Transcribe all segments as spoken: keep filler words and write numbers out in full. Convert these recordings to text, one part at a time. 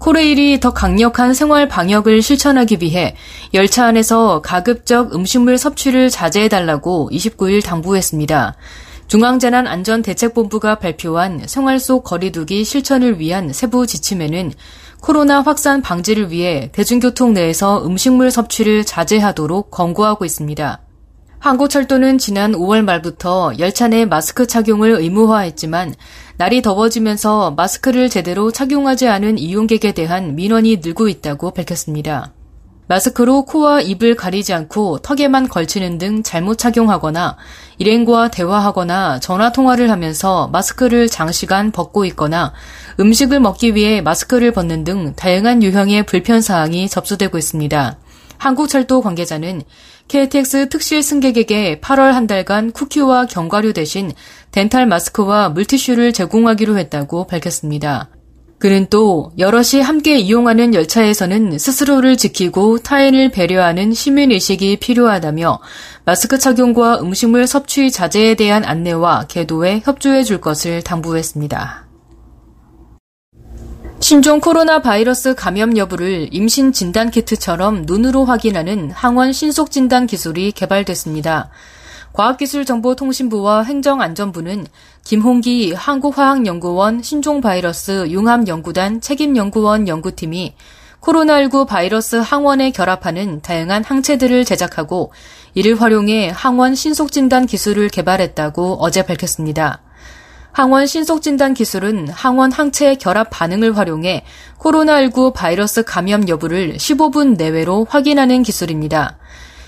코레일이 더 강력한 생활 방역을 실천하기 위해 열차 안에서 가급적 음식물 섭취를 자제해달라고 이십구일 당부했습니다. 중앙재난안전대책본부가 발표한 생활 속 거리두기 실천을 위한 세부 지침에는 코로나 확산 방지를 위해 대중교통 내에서 음식물 섭취를 자제하도록 권고하고 있습니다. 한국철도는 지난 오월 말부터 열차 내 마스크 착용을 의무화했지만 날이 더워지면서 마스크를 제대로 착용하지 않은 이용객에 대한 민원이 늘고 있다고 밝혔습니다. 마스크로 코와 입을 가리지 않고 턱에만 걸치는 등 잘못 착용하거나 일행과 대화하거나 전화통화를 하면서 마스크를 장시간 벗고 있거나 음식을 먹기 위해 마스크를 벗는 등 다양한 유형의 불편사항이 접수되고 있습니다. 한국철도 관계자는 케이티엑스 특실 승객에게 팔월 한 달간 쿠키와 견과류 대신 덴탈 마스크와 물티슈를 제공하기로 했다고 밝혔습니다. 그는 또 여럿이 함께 이용하는 열차에서는 스스로를 지키고 타인을 배려하는 시민의식이 필요하다며 마스크 착용과 음식물 섭취 자제에 대한 안내와 계도에 협조해 줄 것을 당부했습니다. 신종 코로나 바이러스 감염 여부를 임신 진단 키트처럼 눈으로 확인하는 항원 신속 진단 기술이 개발됐습니다. 과학기술정보통신부와 행정안전부는 김홍기 한국화학연구원 신종바이러스 융합연구단 책임연구원 연구팀이 코로나십구 바이러스 항원에 결합하는 다양한 항체들을 제작하고 이를 활용해 항원 신속 진단 기술을 개발했다고 어제 밝혔습니다. 항원 신속진단 기술은 항원 항체 결합 반응을 활용해 코로나십구 바이러스 감염 여부를 십오분 내외로 확인하는 기술입니다.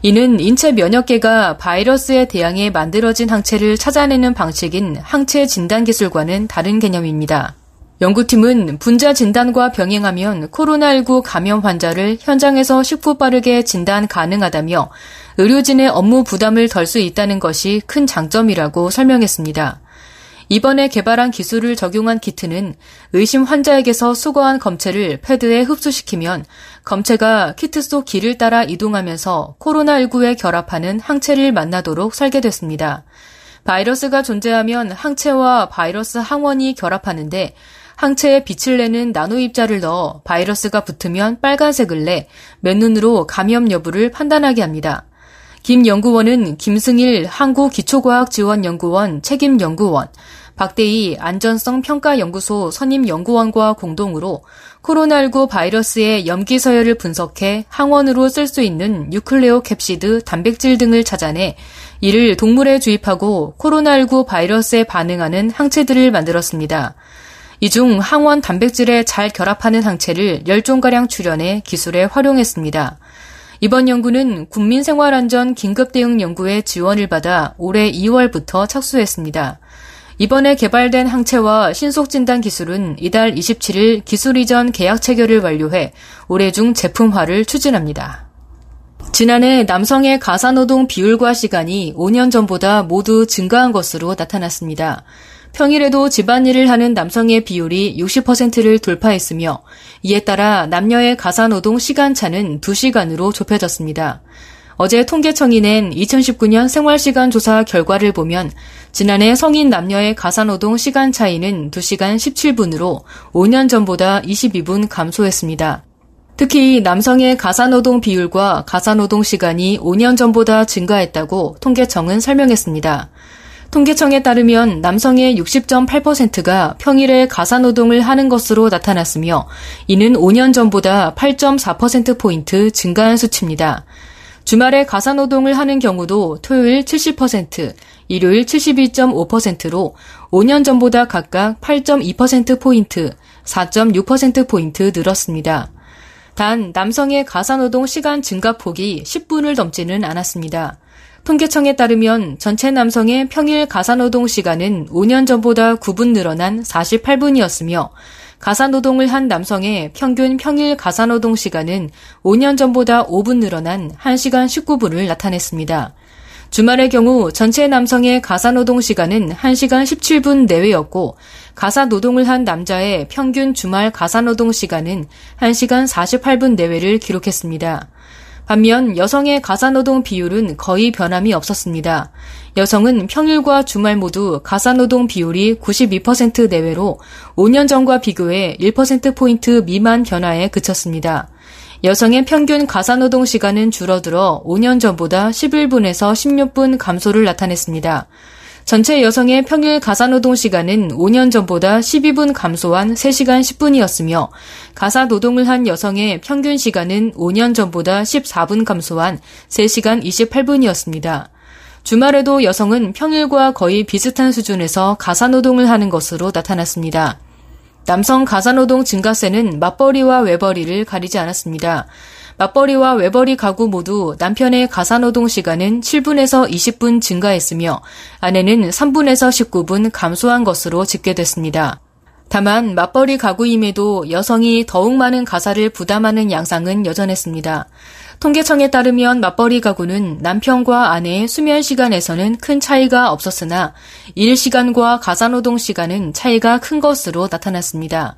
이는 인체 면역계가 바이러스에 대항해 만들어진 항체를 찾아내는 방식인 항체 진단 기술과는 다른 개념입니다. 연구팀은 분자 진단과 병행하면 코로나십구 감염 환자를 현장에서 쉽고 빠르게 진단 가능하다며 의료진의 업무 부담을 덜 수 있다는 것이 큰 장점이라고 설명했습니다. 이번에 개발한 기술을 적용한 키트는 의심 환자에게서 수거한 검체를 패드에 흡수시키면 검체가 키트 속 길을 따라 이동하면서 코로나십구에 결합하는 항체를 만나도록 설계됐습니다. 바이러스가 존재하면 항체와 바이러스 항원이 결합하는데 항체에 빛을 내는 나노입자를 넣어 바이러스가 붙으면 빨간색을 내 맨눈으로 감염 여부를 판단하게 합니다. 김 연구원은 김승일 한국기초과학지원연구원 책임연구원, 박대희 안전성평가연구소 선임연구원과 공동으로 코로나십구 바이러스의 염기 서열을 분석해 항원으로 쓸 수 있는 뉴클레오 캡시드, 단백질 등을 찾아내 이를 동물에 주입하고 코로나십구 바이러스에 반응하는 항체들을 만들었습니다. 이 중 항원 단백질에 잘 결합하는 항체를 열 종가량 출현해 기술에 활용했습니다. 이번 연구는 국민생활안전 긴급대응연구의 지원을 받아 올해 이월부터 착수했습니다. 이번에 개발된 항체와 신속진단 기술은 이달 이십칠일 기술 이전 계약 체결을 완료해 올해 중 제품화를 추진합니다. 지난해 남성의 가사노동 비율과 시간이 오년 전보다 모두 증가한 것으로 나타났습니다. 평일에도 집안일을 하는 남성의 비율이 육십 퍼센트를 돌파했으며 이에 따라 남녀의 가사노동 시간차는 두시간으로 좁혀졌습니다. 어제 통계청이 낸 이천십구년 생활시간 조사 결과를 보면 지난해 성인 남녀의 가사노동 시간 차이는 두시간 십칠분으로 오년 전보다 이십이분 감소했습니다. 특히 남성의 가사노동 비율과 가사노동 시간이 오년 전보다 증가했다고 통계청은 설명했습니다. 통계청에 따르면 남성의 육십 점 팔 퍼센트가 평일에 가사노동을 하는 것으로 나타났으며 이는 오년 전보다 팔 점 사 퍼센트포인트 증가한 수치입니다. 주말에 가사노동을 하는 경우도 토요일 칠십 퍼센트, 일요일 칠십이 점 오 퍼센트로 오년 전보다 각각 팔 점 이 퍼센트포인트, 사 점 육 퍼센트포인트 늘었습니다. 단 남성의 가사노동 시간 증가폭이 십분을 넘지는 않았습니다. 통계청에 따르면 전체 남성의 평일 가사노동 시간은 오년 전보다 구분 늘어난 사십팔분이었으며 가사노동을 한 남성의 평균 평일 가사노동 시간은 오 년 전보다 오 분 늘어난 한 시간 십구 분을 나타냈습니다. 주말의 경우 전체 남성의 가사노동 시간은 한 시간 십칠 분 내외였고 가사노동을 한 남자의 평균 주말 가사노동 시간은 한 시간 사십팔 분 내외를 기록했습니다. 반면 여성의 가사노동 비율은 거의 변함이 없었습니다. 여성은 평일과 주말 모두 가사노동 비율이 구십이 퍼센트 내외로 오 년 전과 비교해 일 퍼센트포인트 미만 변화에 그쳤습니다. 여성의 평균 가사노동 시간은 줄어들어 오 년 전보다 십일 분에서 십육 분 감소를 나타냈습니다. 전체 여성의 평일 가사노동 시간은 오 년 전보다 십이 분 감소한 세 시간 십 분이었으며 가사노동을 한 여성의 평균 시간은 오 년 전보다 십사 분 감소한 세 시간 이십팔 분이었습니다. 주말에도 여성은 평일과 거의 비슷한 수준에서 가사노동을 하는 것으로 나타났습니다. 남성 가사노동 증가세는 맞벌이와 외벌이를 가리지 않았습니다. 맞벌이와 외벌이 가구 모두 남편의 가사노동 시간은 칠 분에서 이십 분 증가했으며 아내는 삼 분에서 십구 분 감소한 것으로 집계됐습니다. 다만 맞벌이 가구임에도 여성이 더욱 많은 가사를 부담하는 양상은 여전했습니다. 통계청에 따르면 맞벌이 가구는 남편과 아내의 수면 시간에서는 큰 차이가 없었으나 일 시간과 가사노동 시간은 차이가 큰 것으로 나타났습니다.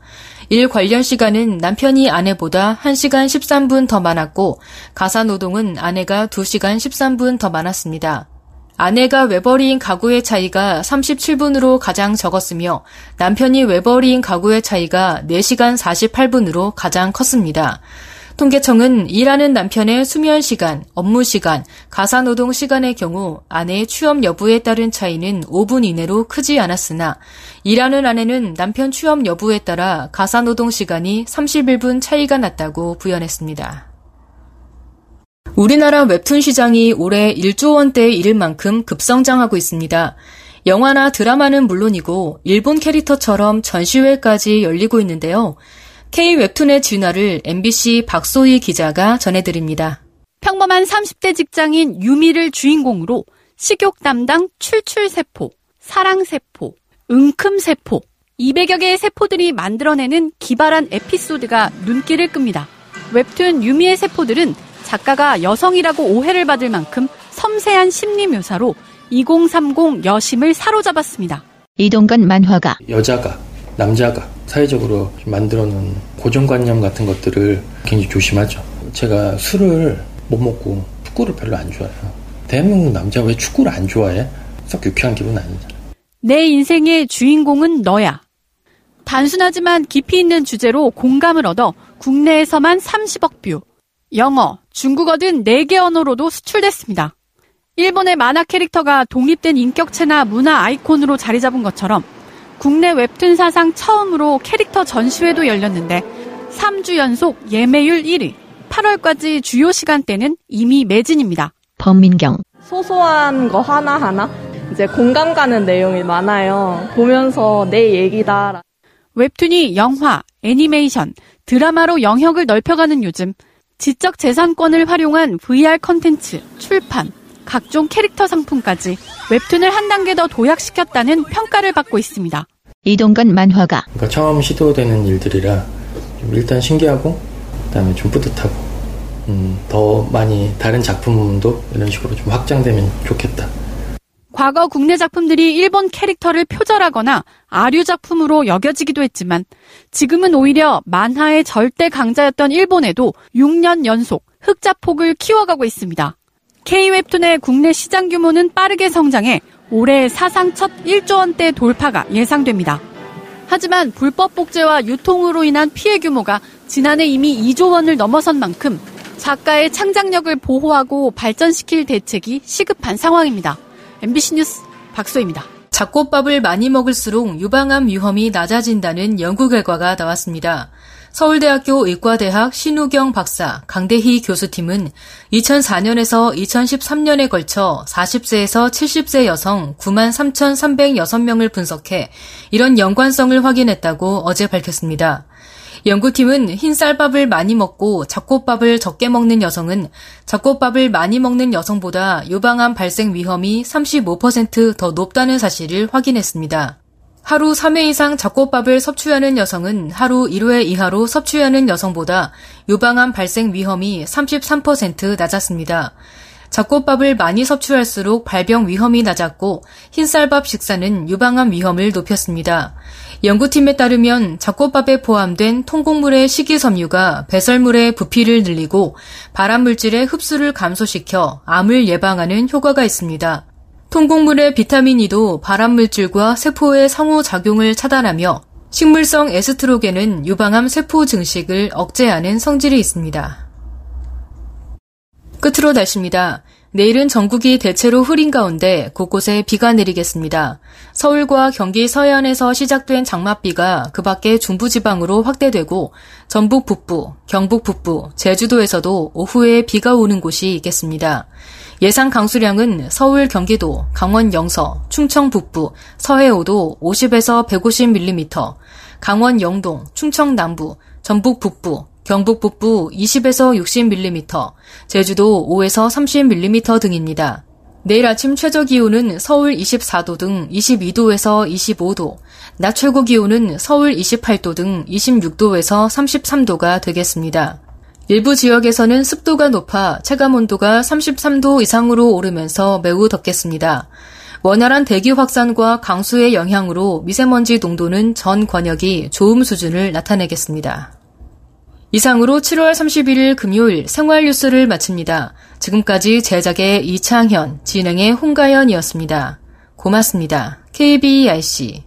일 관련 시간은 남편이 아내보다 한 시간 십삼 분 더 많았고 가사노동은 아내가 두 시간 십삼 분 더 많았습니다. 아내가 외벌이인 가구의 차이가 삼십칠 분으로 가장 적었으며 남편이 외벌이인 가구의 차이가 네 시간 사십팔 분으로 가장 컸습니다. 통계청은 일하는 남편의 수면 시간, 업무 시간, 가사노동 시간의 경우 아내의 취업 여부에 따른 차이는 오 분 이내로 크지 않았으나 일하는 아내는 남편 취업 여부에 따라 가사노동 시간이 삼십일 분 차이가 났다고 부연했습니다. 우리나라 웹툰 시장이 올해 일조 원대에 이를 만큼 급성장하고 있습니다. 영화나 드라마는 물론이고 일본 캐릭터처럼 전시회까지 열리고 있는데요. K-웹툰의 진화를 엠비씨 박소희 기자가 전해드립니다. 평범한 삼십 대 직장인 유미를 주인공으로 식욕 담당 출출세포, 사랑세포, 은큼세포, 이백여 개의 세포들이 만들어내는 기발한 에피소드가 눈길을 끕니다. 웹툰 유미의 세포들은 작가가 여성이라고 오해를 받을 만큼 섬세한 심리 묘사로 이공삼공 여심을 사로잡았습니다. 이동건 만화가 여자가 남자가 사회적으로 만들어놓은 고정관념 같은 것들을 굉장히 조심하죠. 제가 술을 못 먹고 축구를 별로 안 좋아해요. 대한민국 남자가 왜 축구를 안 좋아해? 썩 유쾌한 기분 아니잖아. 내 인생의 주인공은 너야. 단순하지만 깊이 있는 주제로 공감을 얻어 국내에서만 삼십억 뷰. 영어, 중국어 등 네 개 언어로도 수출됐습니다. 일본의 만화 캐릭터가 독립된 인격체나 문화 아이콘으로 자리 잡은 것처럼 국내 웹툰 사상 처음으로 캐릭터 전시회도 열렸는데 삼 주 연속 예매율 일 위, 팔월까지 주요 시간대는 이미 매진입니다. 박민경. 소소한 거 하나하나 이제 공감 가는 내용이 많아요. 보면서 내 얘기다. 웹툰이 영화, 애니메이션, 드라마로 영역을 넓혀가는 요즘 지적 재산권을 활용한 브이알 콘텐츠, 출판, 각종 캐릭터 상품까지 웹툰을 한 단계 더 도약시켰다는 평가를 받고 있습니다. 이동근 만화가. 그러니까 처음 시도되는 일들이라 일단 신기하고 그다음에 좀 뿌듯하고 음, 더 많이 다른 작품도 이런 식으로 좀 확장되면 좋겠다. 과거 국내 작품들이 일본 캐릭터를 표절하거나 아류 작품으로 여겨지기도 했지만 지금은 오히려 만화의 절대 강자였던 일본에도 육 년 연속 흑자폭을 키워가고 있습니다. K-웹툰의 국내 시장 규모는 빠르게 성장해 올해 사상 첫 일조 원대 돌파가 예상됩니다. 하지만 불법 복제와 유통으로 인한 피해 규모가 지난해 이미 이조 원을 넘어선 만큼 작가의 창작력을 보호하고 발전시킬 대책이 시급한 상황입니다. 엠비씨 뉴스 박소희입니다. 잡곡밥을 많이 먹을수록 유방암 위험이 낮아진다는 연구 결과가 나왔습니다. 서울대학교 의과대학 신우경 박사, 강대희 교수팀은 이천사 년에서 이천십삼 년에 걸쳐 사십 세에서 칠십 세 여성 구만 삼천삼백육 명을 분석해 이런 연관성을 확인했다고 어제 밝혔습니다. 연구팀은 흰쌀밥을 많이 먹고 잡곡밥을 적게 먹는 여성은 잡곡밥을 많이 먹는 여성보다 유방암 발생 위험이 삼십오 퍼센트 더 높다는 사실을 확인했습니다. 하루 삼 회 이상 잡곡밥을 섭취하는 여성은 하루 일 회 이하로 섭취하는 여성보다 유방암 발생 위험이 삼십삼 퍼센트 낮았습니다. 잡곡밥을 많이 섭취할수록 발병 위험이 낮았고 흰쌀밥 식사는 유방암 위험을 높였습니다. 연구팀에 따르면 잡곡밥에 포함된 통곡물의 식이섬유가 배설물의 부피를 늘리고 발암물질의 흡수를 감소시켜 암을 예방하는 효과가 있습니다. 통곡물의 비타민 E도 발암물질과 세포의 상호작용을 차단하며 식물성 에스트로겐은 유방암 세포 증식을 억제하는 성질이 있습니다. 끝으로 날씨입니다. 내일은 전국이 대체로 흐린 가운데 곳곳에 비가 내리겠습니다. 서울과 경기 서해안에서 시작된 장맛비가 그 밖의 중부지방으로 확대되고 전북 북부, 경북 북부, 제주도에서도 오후에 비가 오는 곳이 있겠습니다. 예상 강수량은 서울, 경기도, 강원 영서, 충청 북부, 서해 오 도 오십에서 백오십 밀리미터, 강원 영동, 충청 남부, 전북 북부, 경북 북부 이십에서 육십 밀리미터, 제주도 오에서 삼십 밀리미터 등입니다. 내일 아침 최저 기온은 서울 이십사 도 등 이십이 도에서 이십오 도, 낮 최고 기온은 서울 이십팔 도 등 이십육 도에서 삼십삼 도가 되겠습니다. 일부 지역에서는 습도가 높아 체감 온도가 삼십삼 도 이상으로 오르면서 매우 덥겠습니다. 원활한 대기 확산과 강수의 영향으로 미세먼지 농도는 전 권역이 좋음 수준을 나타내겠습니다. 이상으로 칠월 삼십일일 금요일 생활 뉴스를 마칩니다. 지금까지 제작의 이창현, 진행의 홍가연이었습니다. 고맙습니다. 케이비아이씨